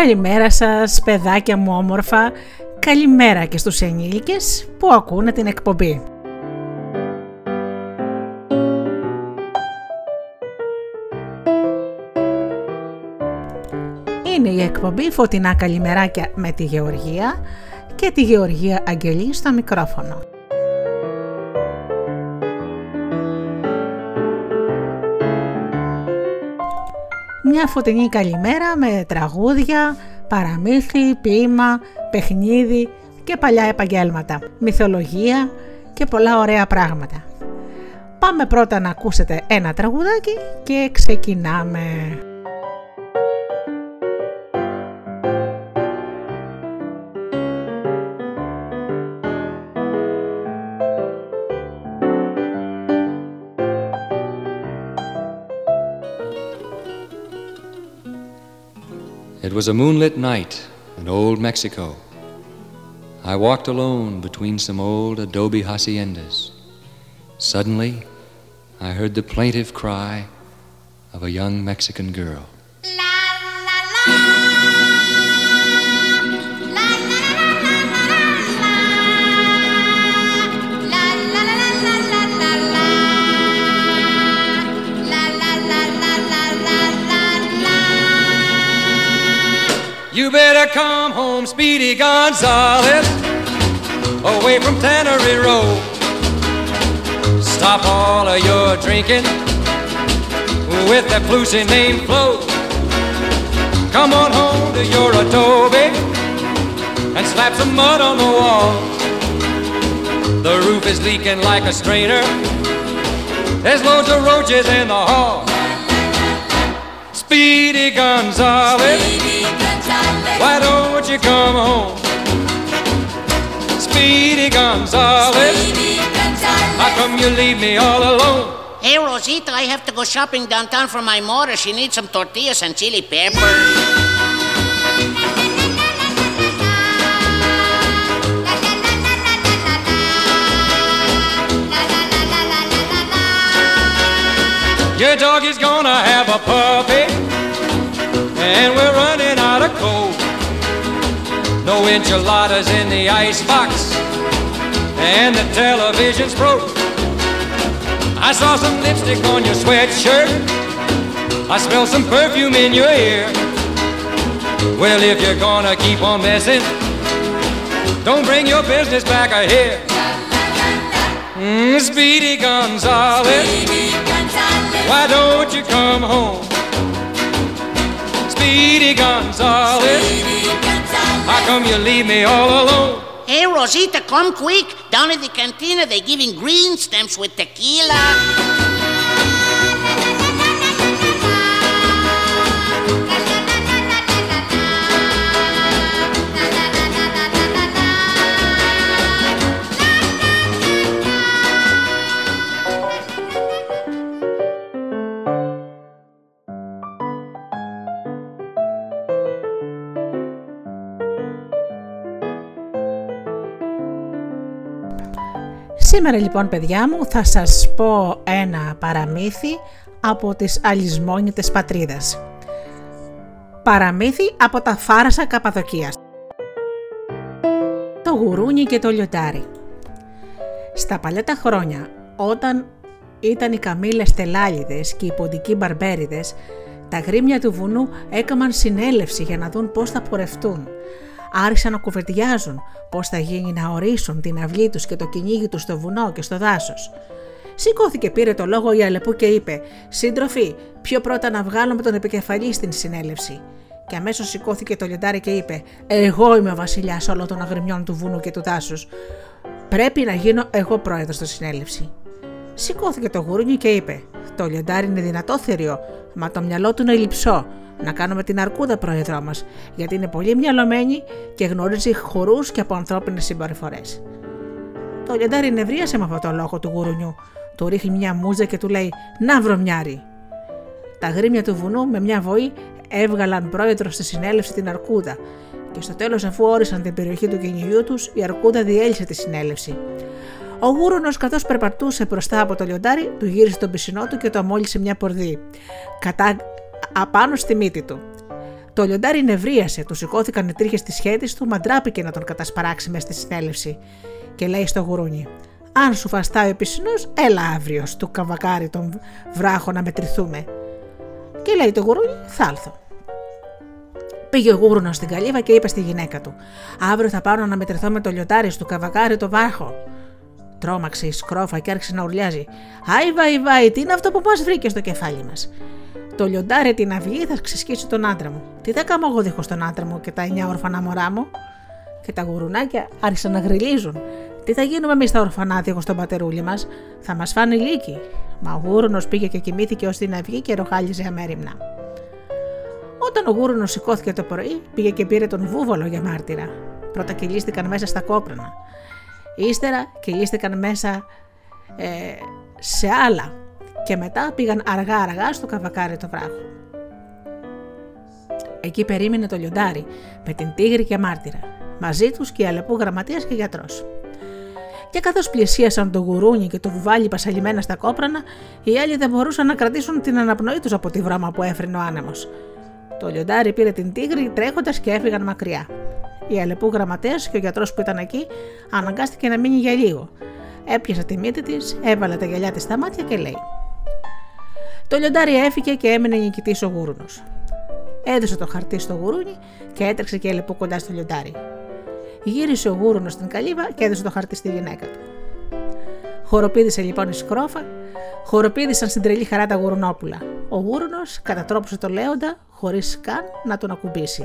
Καλημέρα σας παιδάκια μου όμορφα, καλημέρα και στους ενήλικες που ακούνε την εκπομπή. Είναι η εκπομπή Φωτεινά Καλημεράκια με τη Γεωργία και τη Γεωργία Αγγελή στο μικρόφωνο. Μια φωτεινή καλημέρα με τραγούδια, παραμύθι, ποίημα, παιχνίδι και παλιά επαγγέλματα, μυθολογία και πολλά ωραία πράγματα. Πάμε πρώτα να ακούσετε ένα τραγουδάκι και ξεκινάμε. It was a moonlit night in old Mexico. I walked alone between some old adobe haciendas. Suddenly, I heard the plaintive cry of a young Mexican girl. La, la, la. La, la, la, la, la, la. La, la, la, la, la, la, la. La, la, la, la, la, la, la. You better come home, Speedy Gonzales, away from Tanqueray Road. Stop all of your drinking with that floozy named Flo. Come on home to your adobe and slap some mud on the wall. The roof is leaking like a strainer. There's loads of roaches in the hall. Speedy Gonzales, Speedy Gonzales, why don't you come home? Speedy Gonzales, Speedy Gonzales, how come you leave me all alone? Hey Rosita, I have to go shopping downtown for my mother. She needs some tortillas and chili pepper. Your dog is gonna have a puppy, and we're running out of coal. No enchiladas in the icebox, and the television's broke. I saw some lipstick on your sweatshirt, I smell some perfume in your ear. Well, if you're gonna keep on messing, don't bring your business back here. Speedy Gonzales, Speedy Gonzales, why don't you come home? Speedy Gonzales, Speedy Gonzales, how come you leave me all alone? Hey Rosita, come quick. Down at the cantina they're giving green stamps with tequila. Σήμερα λοιπόν παιδιά μου θα σας πω ένα παραμύθι από τις αλυσμόνητες πατρίδες. Παραμύθι από τα Φάρασα Καππαδοκίας. Το γουρούνι και το λιοντάρι. Στα παλέτα χρόνια, όταν ήταν οι καμήλες τελάλιδες και οι ποντικοί μπαρμπέριδες, τα γρήμια του βουνού έκαναν συνέλευση για να δουν πώς θα πορευτούν. Άρχισαν να κουβεντιάζουν πώς θα γίνει να ορίσουν την αυλή τους και το κυνήγι τους στο βουνό και στο δάσος. Σηκώθηκε, πήρε το λόγο η Αλεπού και είπε: «Σύντροφοι, πιο πρώτα να βγάλουμε τον επικεφαλή στην συνέλευση». Και αμέσως σηκώθηκε το λιοντάρι και είπε: «Εγώ είμαι ο βασιλιάς όλων των αγριμιών του βουνού και του δάσους. Πρέπει να γίνω εγώ πρόεδρος στη συνέλευση». Σηκώθηκε το γουρούνι και είπε: «Το λιοντάρι είναι δυνατό θηριό, μα το μυαλό του είναι λυψό. Να κάνουμε την αρκούδα πρόεδρό μας, γιατί είναι πολύ μυαλωμένη και γνωρίζει χορούς και από ανθρώπινες συμπεριφορές». Το λιοντάρι νευρίασε με αυτό το λόγο του γουρουνιού. Του ρίχνει μια μούζα και του λέει: «Να βρωμιάρι». Τα γρήμια του βουνού με μια βοή έβγαλαν πρόεδρο στη συνέλευση την αρκούδα, και στο τέλος, αφού όρισαν την περιοχή του κυνηγιού τους, η αρκούδα διέλυσε τη συνέλευση. Ο γουρούνος, καθώς περπατούσε μπροστά από το λιοντάρι, του γύρισε τον πισινό του και το αμόλυσε μια πορδί. Απάνω στη μύτη του. Το λιοντάρι νευρίασε, του σηκώθηκαν οι τρίχες της σχέτης του, μα ντράπηκε να τον κατασπαράξει μες στη συνέλευση. Και λέει στο γουρούνι: «Αν σου φαστάει ο πισινός, έλα αύριο στο καβακάρι τον βράχο να μετρηθούμε». Και λέει το γουρούνι: «Θα έλθω». Πήγε ο γούρουνος στην καλύβα και είπε στη γυναίκα του: «Αύριο θα πάω να μετρηθώ με το λιοντάρι στο καβακάρι τον βράχο». Τρόμαξε η σκρόφα και άρχισε να ουρλιάζει: «Άι, βαϊ, βαϊ, τι είναι αυτό που μας βρήκε στο κεφάλι μας. Το λιοντάρι την αυγή θα ξεσκίσει τον άντρα μου. Τι θα κάνω εγώ δίχως τον άντρα μου και τα 9 όρφανα μωρά μου?» Και τα γουρουνάκια άρχισαν να γριλίζουν: «Τι θα γίνουμε εμείς τα ορφανά δίχως τον πατερούλι μας, θα μας φάνε λύκοι». Μα ο γούρουνος πήγε και κοιμήθηκε ως την αυγή και ροχάλιζε αμέριμνα. Όταν ο γούρουνος σηκώθηκε το πρωί, πήγε και πήρε τον βούβολο για μάρτυρα. Πρώτα κυλίστηκαν μέσα στα κόπρανα. Ύστερα κυλίστηκαν μέσα σε άλλα και μετά πήγαν αργά-αργά στο καβακάρι το βράχο. Εκεί περίμενε το λιοντάρι με την τίγρη και μάρτυρα, μαζί τους και η αλεπού γραμματείας και γιατρός. Και καθώς πλησίασαν το γουρούνι και το βουβάλι πασαλιμένα στα κόπρανα, οι άλλοι δεν μπορούσαν να κρατήσουν την αναπνοή τους από τη βρώμα που έφρενε ο άνεμος. Το λιοντάρι πήρε την τίγρη τρέχοντας και έφυγαν μακριά. Η αλεπού γραμματέας και ο γιατρός που ήταν εκεί αναγκάστηκε να μείνει για λίγο. Έπιασε τη μύτη της, έβαλε τα γυαλιά της στα μάτια και λέει: «Το λιοντάρι έφυγε και έμεινε νικητής ο γουρούνος». Έδωσε το χαρτί στο γουρούνι και έτρεξε και αλεπού κοντά στο λιοντάρι. Γύρισε ο γούρουνος στην καλύβα και έδωσε το χαρτί στη γυναίκα του. Χοροπήδησε λοιπόν η σκρόφα, χοροπήδησαν στην τρελή χαρά τα γουρουνόπουλα. Ο γούρουνος κατατρόπωσε το λέοντα χωρίς καν να τον ακουμπήσει.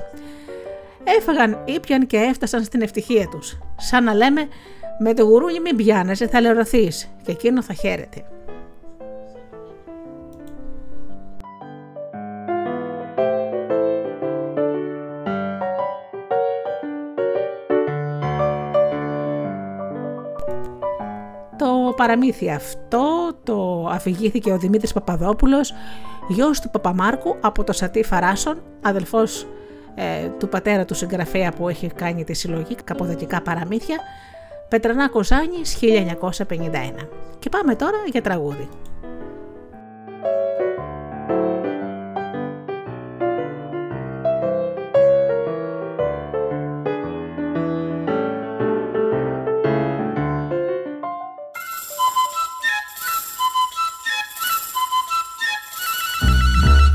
Έφαγαν, ήπιαν και έφτασαν στην ευτυχία τους. Σαν να λέμε: «Με το γουρούνι μην πιάνεσαι, θα λερωθείς», και εκείνο θα χαίρεται. Το παραμύθι αυτό το αφηγήθηκε ο Δημήτρης Παπαδόπουλος, γιος του Παπαμάρκου, από το Σατή Φαράσων, αδελφός του πατέρα του συγγραφέα που έχει κάνει τη συλλογή «Καποδοτικά Παραμύθια», Πετρανά Κοζάνης, 1951. Και πάμε τώρα για τραγούδι.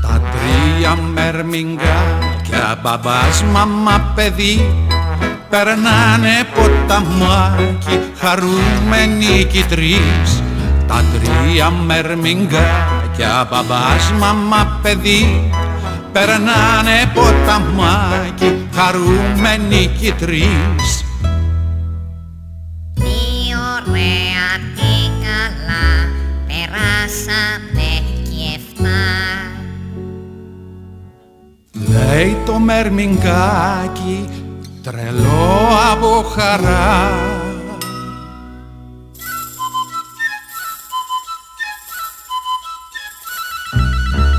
Τα τρία μερμιγκά τα μπαμπάς, μαμά, παιδί περνάνε ποταμάκι χαρούμενοι κι τρεις. Τα τρία μερμιγκάκια μπαμπάς, μαμά, παιδί περνάνε ποταμάκι χαρούμενοι κι τρεις. Τι ωραία, τι καλά περάσαμε κι εφτά, λέει το μερμιγκάκι τρελό από χαρά.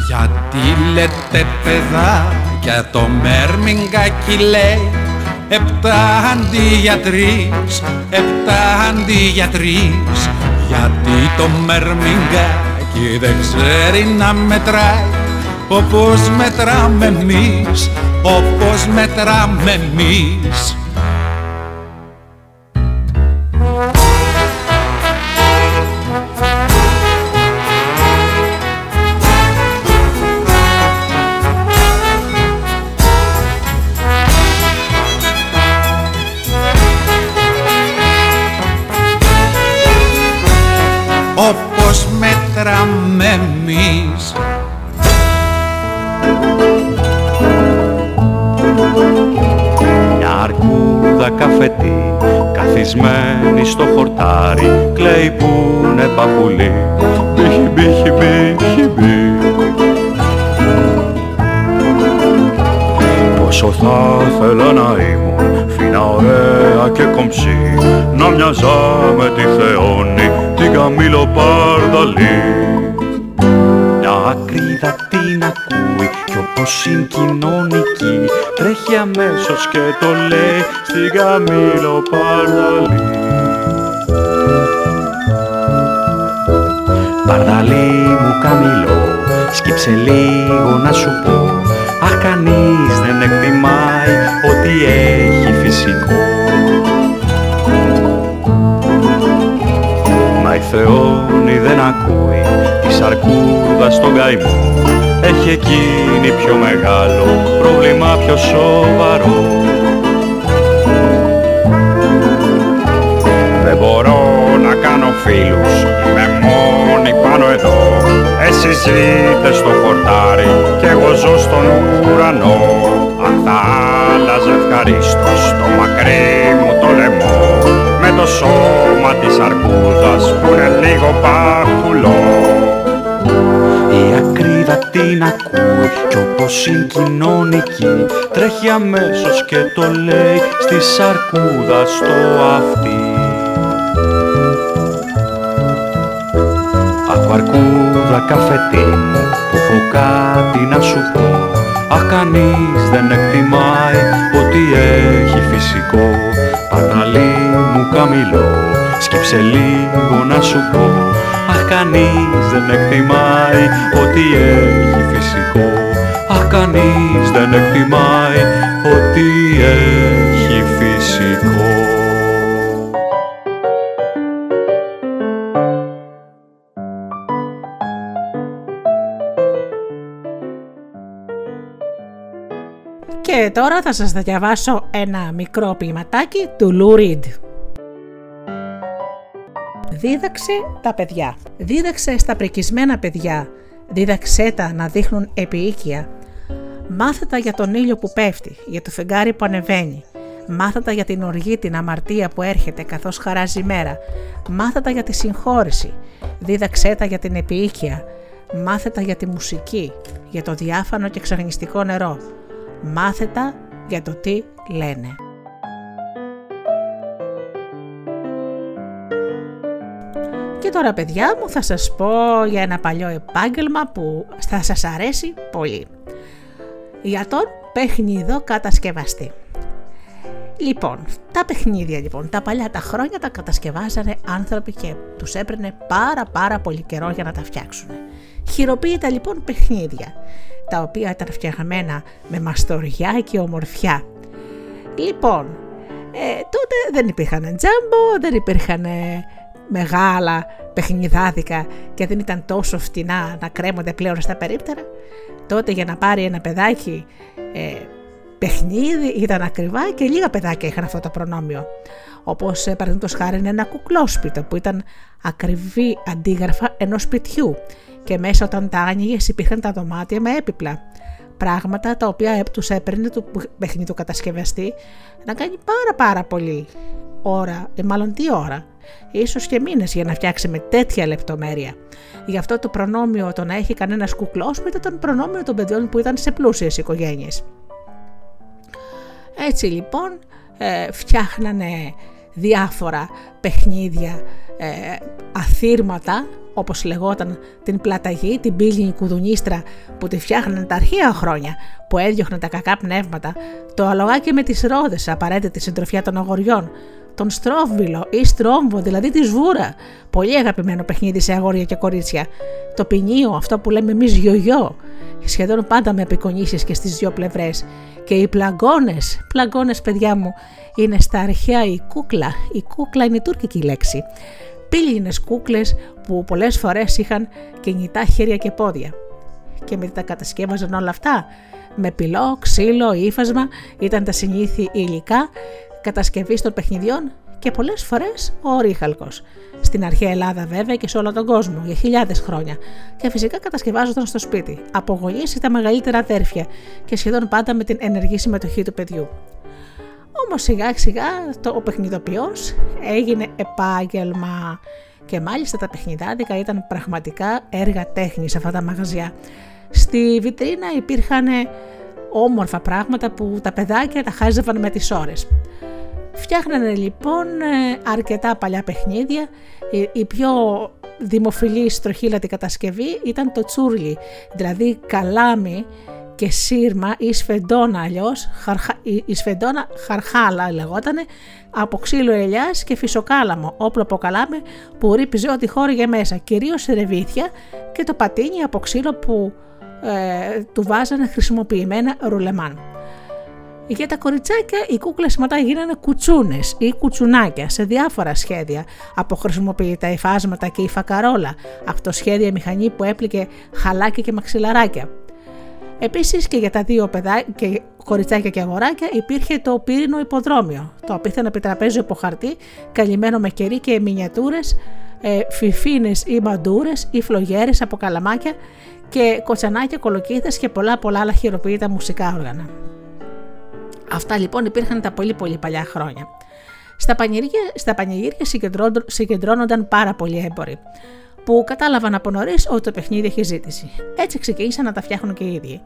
Γιατί λέτε παιδάκια, το μερμιγκάκι λέει επτά αντί για τρεις, επτά αντί για τρεις. Γιατί το μερμιγκάκι δεν ξέρει να μετράει όπως μετράμε εμείς, όπως μετράμε εμείς. Όπως μετράμε εμείς. Μια αρκούδα καφετή καθισμένη στο χορτάρι κλαίει που είναι παπουλή, μπίχι μπίχι μπίχι μπί. Πόσο θα ήθελα να ήμουν φίνα, ωραία και κομψή, να μοιάζα με τη Θεόνη, την Καμήλο Παρδαλή. Μια ακρίδα την ακούει κι όπως συγκοινωνική τρέχει αμέσως και το λέει στην Καμήλο Παρδαλή. Παρδαλή μου Καμήλο, σκύψε λίγο να σου πω Αχ, κανείς δεν εκτιμάει ότι έχει φυσικό. Μα η Θεόνη δεν ακούει τη σαρκούδα στον καημό. Έχει εκείνη πιο μεγάλο πρόβλημα, πιο σοβαρό. Δεν μπορώ να κάνω φίλους, είμαι μόνη πάνω εδώ. Εσείς ζείτε στο χορτάρι κι εγώ ζω στον ουρανό. Αν θα άλλαζε ευχαρίστως το μακρύ μου το λαιμό με το σώμα της αρκούδας που είναι λίγο παχουλό. Η ακρίδα την ακούει κι όπως είναι κοινωνική τρέχει αμέσως και το λέει στη σαρκούδα στο αυτί. Αχ, αρκούδα καφετή μου, έχω κάτι να σου πω. Αχ, κανείς δεν εκτιμάει ότι έχει φυσικό. Παναλί μου καμηλό, σκύψε λίγο να σου πω. Αχ, κανείς δεν εκτιμάει ότι έχει φυσικό. Αχ, κανείς δεν εκτιμάει ότι έχει φυσικό. Και τώρα θα σας διαβάσω ένα μικρό ποιηματάκι του Λου Ριντ. Δίδαξε τα παιδιά. Δίδαξε στα πρικισμένα παιδιά. Δίδαξέ τα να δείχνουν επιοίκεια. Μάθε τα για τον ήλιο που πέφτει, για το φεγγάρι που ανεβαίνει. Μάθε τα για την οργή, την αμαρτία που έρχεται καθώς χαράζει η μέρα. Μάθε τα για τη συγχώρεση. Δίδαξέ τα για την επιοίκεια. Μάθε τα για τη μουσική, για το διάφανο και εξαγνιστικό νερό. Μάθε τα για το τι λένε. Και τώρα, παιδιά μου, θα σας πω για ένα παλιό επάγγελμα που θα σας αρέσει πολύ. Για τον παιχνιδό κατασκευαστή. Λοιπόν, τα παιχνίδια λοιπόν, τα παλιά τα χρόνια τα κατασκευάζανε άνθρωποι και τους έπαιρνε πάρα πολύ καιρό για να τα φτιάξουν. Χειροποίητα λοιπόν παιχνίδια, τα οποία ήταν φτιαγμένα με μαστοριά και ομορφιά. Λοιπόν, τότε δεν υπήρχαν τζάμπο, δεν υπήρχαν μεγάλα παιχνιδάδικα και δεν ήταν τόσο φτηνά να κρέμονται πλέον στα περίπτερα. Τότε για να πάρει ένα παιδάκι παιχνίδι ήταν ακριβά και λίγα παιδάκια είχαν αυτό το προνόμιο. Όπως παραδείγματος χάρη ένα κουκλόσπιτο που ήταν ακριβή αντίγραφα ενός σπιτιού και μέσα όταν τα άνοιγες υπήρχαν τα δωμάτια με έπιπλα. Πράγματα τα οποία τους έπαιρνε το παιχνίδι του κατασκευαστή να κάνει πάρα πολύ ώρα, μάλλον τι ώρα, ίσως και μήνες για να φτιάξει με τέτοια λεπτομέρεια. Γι' αυτό το προνόμιο το να έχει κανένας κουκλόσπιτο ήταν προνόμιο των παιδιών που ήταν σε πλούσιες οικογένειες. Έτσι λοιπόν φτιάχνανε διάφορα παιχνίδια, αθήρματα όπως λεγόταν την πλαταγή, την πύλινη κουδουνίστρα που τη φτιάχνανε τα αρχαία χρόνια, που έδιωχνε τα κακά πνεύματα, το αλογάκι με τις ρόδες, απαραίτητη συντροφιά των αγοριών, τον στρόβιλο ή στρόμβο, δηλαδή τη σβούρα, πολύ αγαπημένο παιχνίδι σε αγόρια και κορίτσια, το ποινίο, αυτό που λέμε εμείς γιογιό, σχεδόν πάντα με απεικονίσεις και στις δύο πλευρές, και οι πλαγκώνες, πλαγκώνες παιδιά μου, είναι στα αρχαία η κούκλα, η κούκλα είναι η τουρκική λέξη, πύλινες κούκλες που πολλές φορές είχαν κινητά χέρια και πόδια. Και μετά τα κατασκεύαζαν όλα αυτά, με πυλό, ξύλο, ύφασμα, ήταν τα συνήθη υλικά κατασκευής των παιχνιδιών και πολλές φορές ο ορίχαλκος. Στην αρχαία Ελλάδα βέβαια και σε όλο τον κόσμο για χιλιάδες χρόνια και φυσικά κατασκευάζονταν στο σπίτι, από γονείς ή τα μεγαλύτερα αδέρφια και σχεδόν πάντα με την ενεργή συμμετοχή του παιδιού. Όμως σιγά ο παιχνιδοποιός έγινε επάγγελμα και μάλιστα τα παιχνιδάδικα ήταν πραγματικά έργα τέχνης αυτά τα μαγαζιά. Στη βιτρίνα υπήρχαν όμορφα πράγματα που τα παιδάκια τα χάζευαν με τις ώρες. Φτιάχνανε λοιπόν αρκετά παλιά παιχνίδια. Η πιο δημοφιλή στροχύλατη κατασκευή ήταν το τσούρλι, δηλαδή καλάμι και σύρμα ή σφεντόνα αλλιώς, η σφεντόνα χαρχάλα λεγότανε, από ξύλο ελιάς και φυσοκάλαμο, όπλο από καλάμι που ρύπιζε ό,τι χώριγε μέσα, κυρίως σε ρεβίθια και το πατίνι από ξύλο που του βάζανε χρησιμοποιημένα ρουλεμάν. Για τα κοριτσάκια οι κούκλες μετά γίνανε κουτσούνες ή κουτσουνάκια σε διάφορα σχέδια, από χρησιμοποιητά υφάσματα και η φακαρόλα, από το σχέδια μηχανή που έπληκε χαλάκια και μαξιλαράκια. Επίσης και για τα δύο και κοριτσάκια και αγοράκια υπήρχε το πύρινο υποδρόμιο, το απίθανο επιτραπέζιο από χαρτί, καλυμμένο με κερί και μινιατούρες, φιφίνες ή μπαντούρες ή φλογέρες από καλαμάκια και κοτσανάκια, κολοκύθες και πολλά πολλά άλλα χειροποίητα μουσικά όργανα. Αυτά λοιπόν υπήρχαν τα πολύ πολύ παλιά χρόνια. Στα πανηγύρια συγκεντρώνονταν πάρα πολλοί έμποροι, που κατάλαβαν από νωρίς ότι το παιχνίδι έχει ζήτηση. Έτσι ξεκίνησαν να τα φτιάχνουν και οι ίδιοι.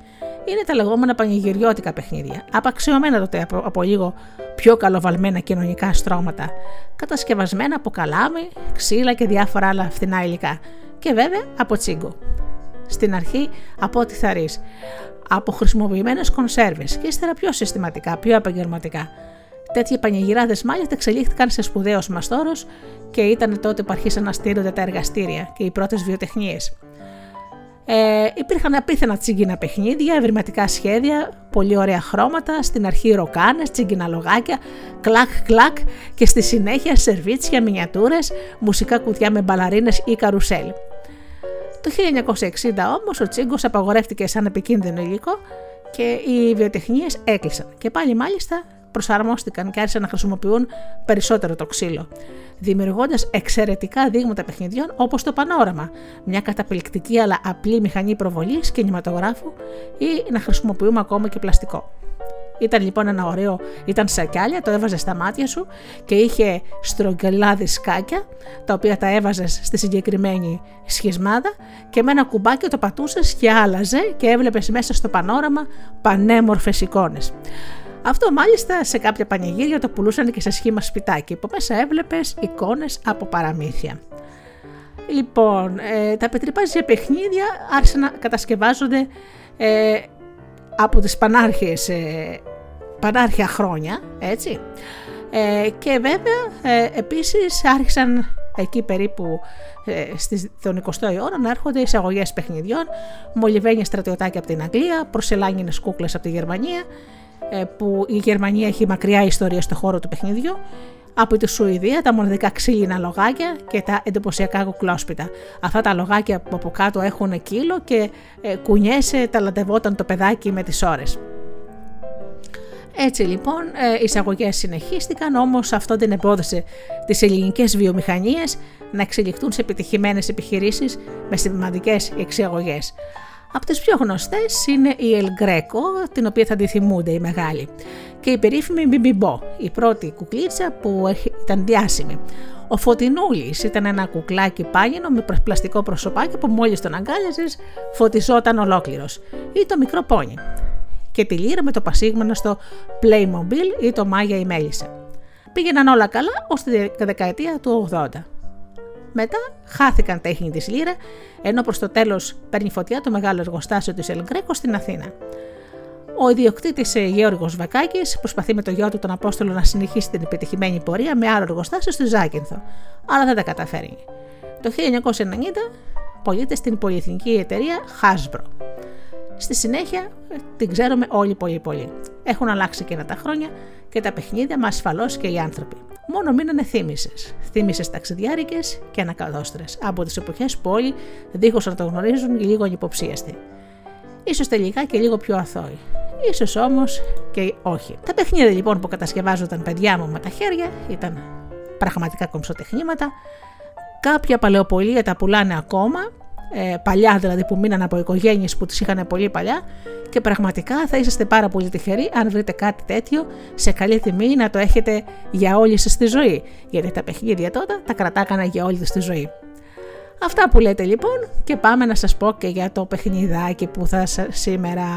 Είναι τα λεγόμενα πανηγυριώτικα παιχνίδια, απαξιωμένα τότε από λίγο πιο καλοβαλμένα κοινωνικά στρώματα, κατασκευασμένα από καλάμι, ξύλα και διάφορα άλλα φθηνά υλικά, και βέβαια από τσίγκο. Στην αρχή από ό,τι θαρρείς, από χρησιμοποιημένες κονσέρβες και ύστερα πιο συστηματικά, πιο επαγγελματικά. Τέτοιοι πανηγυράδες μάλιστα εξελίχθηκαν σε σπουδαίους μαστόρους και ήταν τότε που αρχίσαν να στηρούνται τα εργαστήρια και οι πρώτες βιοτεχνίες. Υπήρχαν απίθανα τσίγκινα παιχνίδια, ευρηματικά σχέδια, πολύ ωραία χρώματα, στην αρχή ροκάνες, τσίγκινα λογάκια, κλακ-κλακ και στη συνέχεια σερβίτσια, μινιατούρες, μουσικά κουτιά με μπαλαρίνες ή καρουσέλ. Το 1960 όμως ο τσίγκος απαγορεύτηκε σαν επικίνδυνο υλικό και οι βιοτεχνίες έκλεισαν και πάλι μάλιστα προσαρμόστηκαν και άρχισαν να χρησιμοποιούν περισσότερο το ξύλο, δημιουργώντας εξαιρετικά δείγματα παιχνιδιών όπως το πανόραμα, μια καταπληκτική αλλά απλή μηχανή προβολής κινηματογράφου, ή να χρησιμοποιούμε ακόμα και πλαστικό. Ήταν λοιπόν ένα ωραίο, ήταν σακιάλια, το έβαζες στα μάτια σου και είχε στρογγυλά δισκάκια, τα οποία τα έβαζες στη συγκεκριμένη σχισμάδα και με ένα κουμπάκι το πατούσες και άλλαζε και έβλεπες μέσα στο πανόραμα πανέμορφες εικόνες. Αυτό μάλιστα σε κάποια πανηγύρια το πουλούσαν και σε σχήμα σπιτάκι, που μέσα έβλεπες εικόνες από παραμύθια. Λοιπόν, τα πετρυπάζια παιχνίδια άρχισαν να κατασκευάζονται από τις πανάρχια χρόνια, έτσι. Και βέβαια επίσης άρχισαν εκεί περίπου τον 20ο αιώνα να έρχονται εισαγωγές παιχνιδιών, μολυβένια στρατιωτάκια από την Αγγλία, πορσελάνινες κούκλες από τη Γερμανία, που η Γερμανία έχει μακριά ιστορία στο χώρο του παιχνιδιού, από τη Σουηδία τα μοναδικά ξύλινα λογάκια και τα εντυπωσιακά κουκλόσπιτα. Αυτά τα λογάκια που από κάτω έχουν κύλο και κουνιέσαι, ταλαντευόταν το παιδάκι με τις ώρες. Έτσι λοιπόν οι εισαγωγές συνεχίστηκαν, όμως αυτό δεν εμπόδισε τις ελληνικές βιομηχανίες να εξελιχθούν σε επιτυχημένες επιχειρήσεις με σημαντικές εξαγωγές. Από τις πιο γνωστές είναι η El Greco, την οποία θα τη θυμούνται οι μεγάλοι, και η περίφημη Μπιμπό, η πρώτη κουκλίτσα που ήταν διάσημη. Ο Φωτεινούλης ήταν ένα κουκλάκι πάγινο με πλαστικό προσωπάκι που μόλις τον αγκάλιαζες φωτιζόταν ολόκληρος, ή το μικρό πόνι, και τη λύρα με το πασίγμανο στο Playmobil ή το Μάγια η Μέλισσα. Πήγαιναν όλα καλά ως τη δεκαετία του 80. Μετά χάθηκαν τα ίχνη της λύρα, ενώ προς το τέλος παίρνει φωτιά το μεγάλο εργοστάσιο της El Greco στην Αθήνα. Ο ιδιοκτήτης Γιώργος Βακάκης προσπαθεί με το γιο του τον Απόστολο να συνεχίσει την επιτυχημένη πορεία με άλλο εργοστάσιο στη Ζάκυνθο, αλλά δεν τα καταφέρνει. Το 1990 πωλείται στην πολυεθνική εταιρεία Hasbro. Στη συνέχεια την ξέρουμε όλοι πολύ πολύ. Έχουν αλλάξει και τα χρόνια και τα παιχνίδια, μα ασφαλώς και οι άνθρωποι. Μόνο μείνανε θύμησες ταξιδιάρικες και ανακατόστρες από τις εποχές που όλοι δίχως να το γνωρίζουν και λίγο ανυποψίαστοι. Ίσως τελικά και λίγο πιο αθώοι. Ίσως όμως και όχι. Τα παιχνίδια λοιπόν που κατασκευάζονταν παιδιά μου με τα χέρια ήταν πραγματικά κομψοτεχνήματα. Κάποια παλαιοπολία τα πουλάνε ακόμα, παλιά δηλαδή που μείναν από οικογένειες που τις είχαν πολύ παλιά, και πραγματικά θα είσαστε πάρα πολύ τυχεροί αν βρείτε κάτι τέτοιο σε καλή τιμή να το έχετε για όλη σας τη ζωή, γιατί τα παιχνίδια τότε τα κρατάκανα για όλη τους τη ζωή. Αυτά που λέτε λοιπόν, και πάμε να σας πω και για το παιχνιδάκι που θα σήμερα.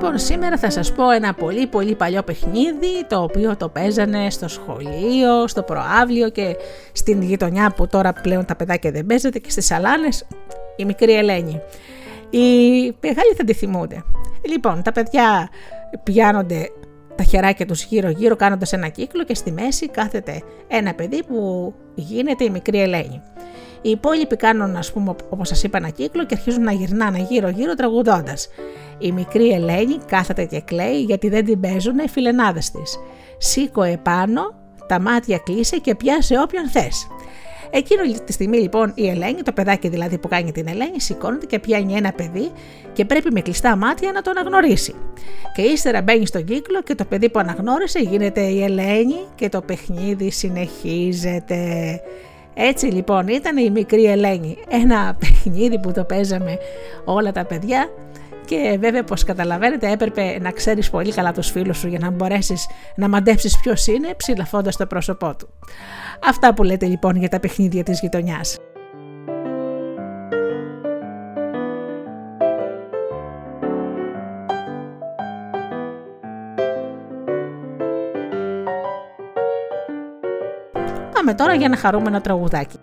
Λοιπόν, σήμερα θα σας πω ένα πολύ πολύ παλιό παιχνίδι, το οποίο το παίζανε στο σχολείο, στο προαύλιο και στην γειτονιά που τώρα πλέον τα παιδάκια δεν παίζεται, και στις σαλάνες, η μικρή Ελένη. Οι μεγάλοι θα τη θυμούνται. Λοιπόν, τα παιδιά πιάνονται τα χεράκια τους γύρω γύρω κάνοντας ένα κύκλο και στη μέση κάθεται ένα παιδί που γίνεται η μικρή Ελένη. Οι υπόλοιποι κάνουν, ας πούμε, όπως σας είπα, ένα κύκλο και αρχίζουν να γυρνάνε γύρω γύρω τραγουδώντας. Η μικρή Ελένη κάθεται και κλαίει γιατί δεν την παίζουν οι φιλενάδες της. Σήκω επάνω, τα μάτια κλείσε και πιάσε όποιον θες. Εκείνη τη στιγμή λοιπόν η Ελένη, το παιδάκι δηλαδή που κάνει την Ελένη, σηκώνεται και πιάνει ένα παιδί και πρέπει με κλειστά μάτια να το αναγνωρίσει. Και ύστερα μπαίνει στον κύκλο και το παιδί που αναγνώρισε γίνεται η Ελένη και το παιχνίδι συνεχίζεται. Έτσι λοιπόν ήταν η μικρή Ελένη, ένα παιχνίδι που το παίζαμε όλα τα παιδιά. Και βέβαια, όπως καταλαβαίνετε, έπρεπε να ξέρεις πολύ καλά τους φίλους σου για να μπορέσεις να μαντέψεις ποιος είναι, ψηλαφώντας το πρόσωπό του. Αυτά που λέτε λοιπόν για τα παιχνίδια της γειτονιάς. Πάμε τώρα για ένα χαρούμενο τραγουδάκι.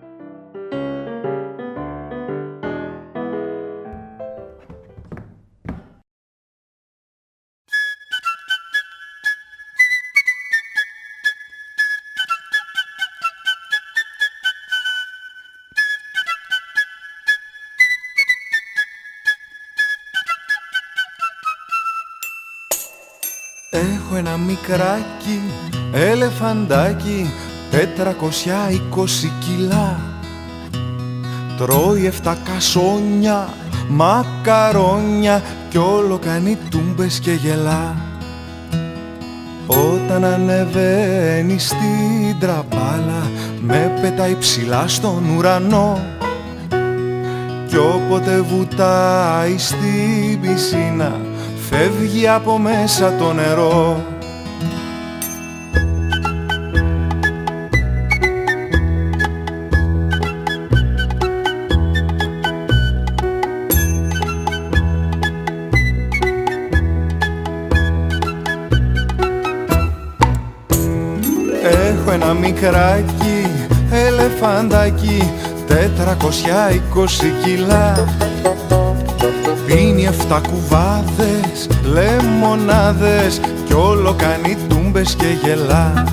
Έχω ένα μικράκι ελεφαντάκι 420 κιλά. Τρώει 7 κασόνια, μακαρόνια κι όλο κάνει τούμπες και γελά. Όταν ανεβαίνει στην τραμπάλα με πετάει ψηλά στον ουρανό, κι όποτε βουτάει στην πισίνα φεύγει από μέσα το νερό. Έχω ένα μικράκι ελεφαντάκι 420 κιλά. Πίνει 7 κουβάδες λεμονάδες κι όλο κάνει τούμπες και γελά.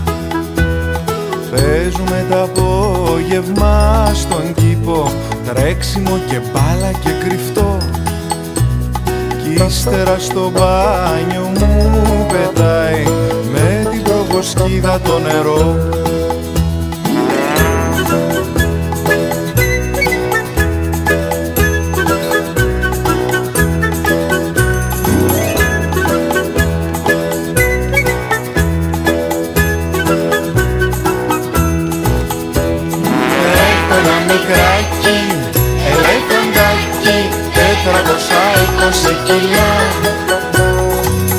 Παίζουμε τα απόγευμα στον κήπο, τρέξιμο και μπάλα και κρυφτό. Κι ύστερα στο μπάνιο μου πετάει με την προβοσκίδα το νερό.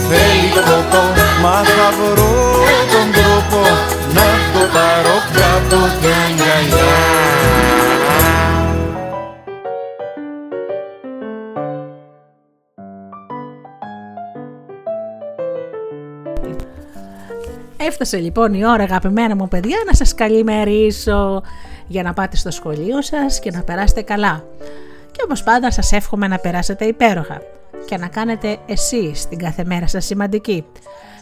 Θέλει κόπο, μα θα βρω τον τρόπο να το πάρω κάτω κι αγκαλιά. Έφτασε λοιπόν η ώρα, αγαπημένα μου παιδιά, να σας καλημερίσω για να πάτε στο σχολείο σας και να περάσετε καλά. Και όπως πάντα σας εύχομαι να περάσετε υπέροχα και να κάνετε εσείς την κάθε μέρα σας σημαντική.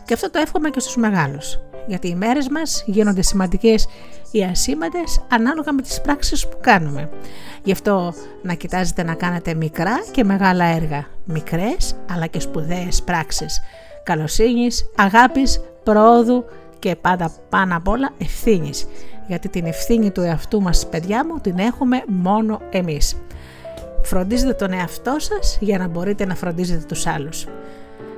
Και αυτό το εύχομαι και στους μεγάλους, γιατί οι μέρες μας γίνονται σημαντικές ή ασήμαντες ανάλογα με τις πράξεις που κάνουμε. Γι' αυτό να κοιτάζετε να κάνετε μικρά και μεγάλα έργα, μικρές αλλά και σπουδαίες πράξεις καλοσύνης, αγάπης, πρόοδου και πάντα πάνω απ' όλα ευθύνης. Γιατί την ευθύνη του εαυτού μας, παιδιά μου, την έχουμε μόνο εμείς. Φροντίζετε τον εαυτό σας για να μπορείτε να φροντίζετε τους άλλους.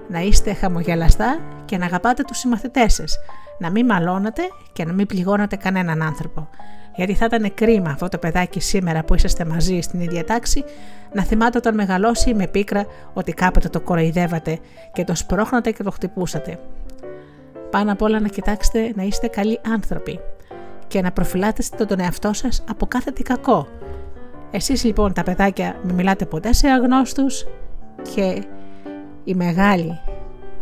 Να είστε χαμογελαστά και να αγαπάτε τους συμμαθητές σας. Να μην μαλώνετε και να μην πληγώνετε κανέναν άνθρωπο. Γιατί θα ήταν κρίμα αυτό το παιδάκι σήμερα που είσαστε μαζί στην ίδια τάξη να θυμάται όταν μεγαλώσει με πίκρα ότι κάποτε το κοροϊδεύατε και το σπρώχνατε και το χτυπούσατε. Πάνω απ' όλα να κοιτάξετε να είστε καλοί άνθρωποι και να προφυλάτεστε τον εαυτό σας από κάθε τι κακό. Εσείς λοιπόν τα παιδάκια μην μιλάτε ποτέ σε αγνώστους και οι μεγάλοι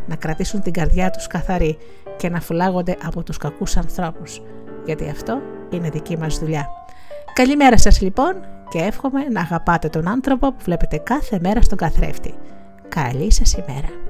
να κρατήσουν την καρδιά τους καθαρή και να φυλάγονται από τους κακούς ανθρώπους, γιατί αυτό είναι δική μας δουλειά. Καλημέρα σας λοιπόν και εύχομαι να αγαπάτε τον άνθρωπο που βλέπετε κάθε μέρα στον καθρέφτη. Καλή σας ημέρα.